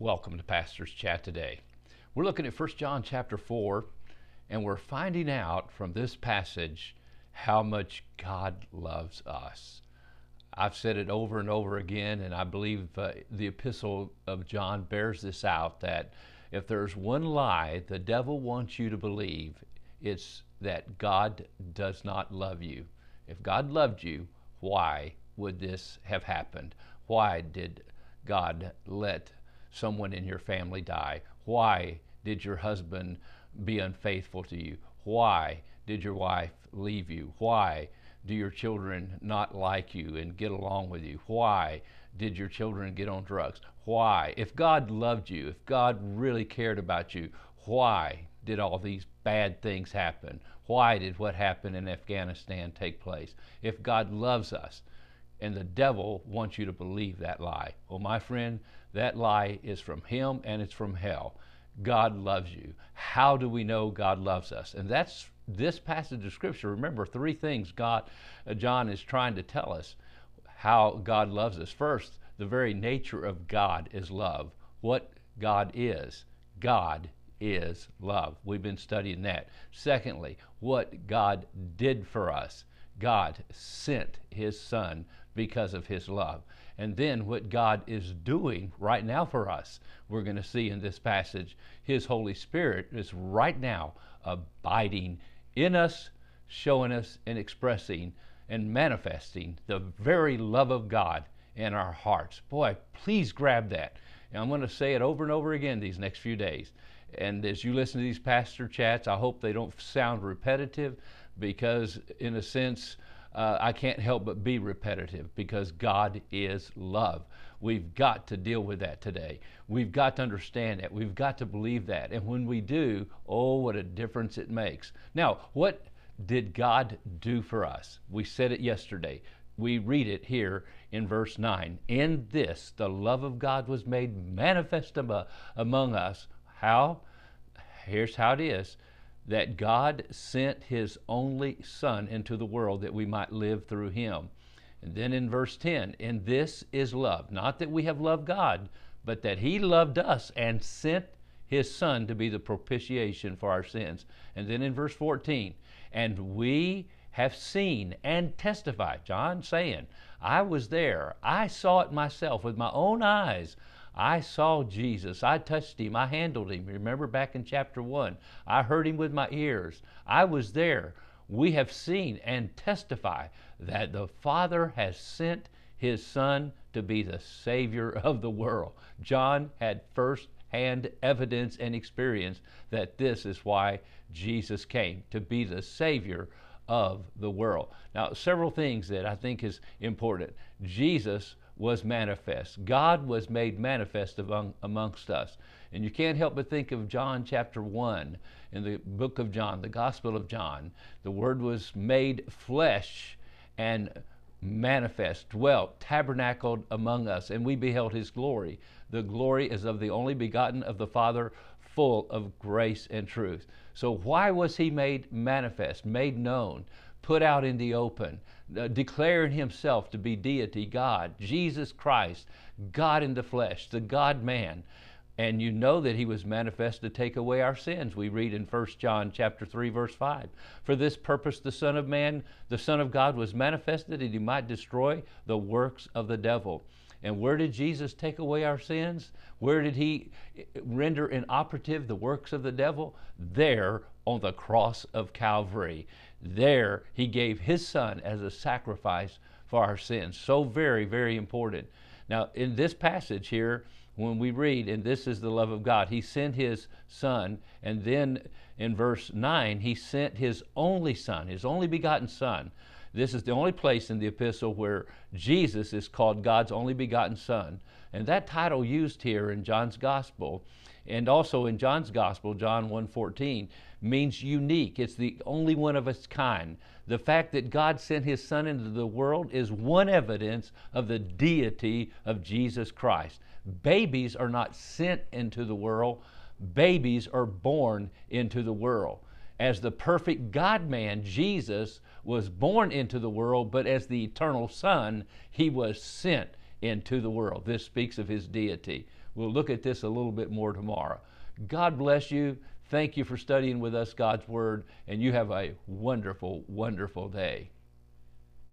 Welcome to Pastor's Chat today. We're looking at 1 John chapter 4, and we're finding out from this passage how much God loves us. I've said it over and over again, and I believe the epistle of John bears this out, that if there's one lie the devil wants you to believe, it's that God does not love you. If God loved you, why would this have happened? Why did God let someone in your family die? Why did your husband be unfaithful to you? Why did your wife leave you? Why do your children not like you and get along with you? Why did your children get on drugs? Why? If God loved you, if God really cared about you, why did all these bad things happen? Why did what happened in Afghanistan take place? If God loves us, and the devil wants you to believe that lie. Well, my friend, that lie is from him and it's from hell. God loves you. How do we know God loves us? And that's this passage of Scripture. Remember, three things John is trying to tell us how God loves us. First, the very nature of God is love. What God is love. We've been studying that. Secondly, what God did for us. God sent His Son because of His love. And then what God is doing right now for us, we're going to see in this passage, His Holy Spirit is right now abiding in us, showing us and expressing and manifesting the very love of God in our hearts. Boy, please grab that. And I'm going to say it over and over again these next few days. And as you listen to these pastor chats, I hope they don't sound repetitive, because in a sense, I can't help but be repetitive, because God is love. We've got to deal with that today. We've got to understand that. We've got to believe that. And when we do, oh, what a difference it makes. Now, what did God do for us? We said it yesterday. We read it here in verse 9. In this, the love of God was made manifest among us. How? Here's how it is. That God sent His only Son into the world that we might live through Him. And then in verse 10, and this is love, not that we have loved God, but that He loved us and sent His Son to be the propitiation for our sins. And then in verse 14, and we have seen and testified. John saying, I was there, I saw it myself with my own eyes. I saw Jesus, I touched Him, I handled Him. Remember back in chapter 1, I heard Him with my ears. I was there. We have seen and testify that the Father has sent His Son to be the Savior of the world. John had first-hand evidence and experience that this is why Jesus came, to be the Savior of the world. Now, several things that I think is important. Jesus was manifest. God was made manifest amongst us. And you can't help but think of John chapter 1 in the book of John, the Gospel of John. The Word was made flesh and manifest, dwelt, tabernacled among us, and we beheld His glory. The glory is of the only begotten of the Father, full of grace and truth. So why was He made manifest, made known, put out in the open, declaring Himself to be deity, God, Jesus Christ, God in the flesh, the God-man? And you know that He was manifest to take away our sins. We read in 1 John chapter 3, verse 5. For this purpose the Son of Man, the Son of God, was manifested that He might destroy the works of the devil. And where did Jesus take away our sins? Where did He render inoperative the works of the devil? There on the cross of Calvary. There He gave His Son as a sacrifice for our sins. So very, very important. Now in this passage here, when we read, and this is the love of God, He sent His Son, and then in verse 9, He sent His only Son, His only begotten Son. This is the only place in the epistle where Jesus is called God's only begotten Son. And that title used here in John's Gospel, and also in John's Gospel, John 1:14, means unique. It's the only one of its kind. The fact that God sent His Son into the world is one evidence of the deity of Jesus Christ. Babies are not sent into the world. Babies are born into the world. As the perfect God-man, Jesus was born into the world, but as the eternal Son, He was sent into the world. This speaks of His deity. We'll look at this a little bit more tomorrow. God bless you. Thank you for studying with us God's Word, and you have a wonderful, wonderful day.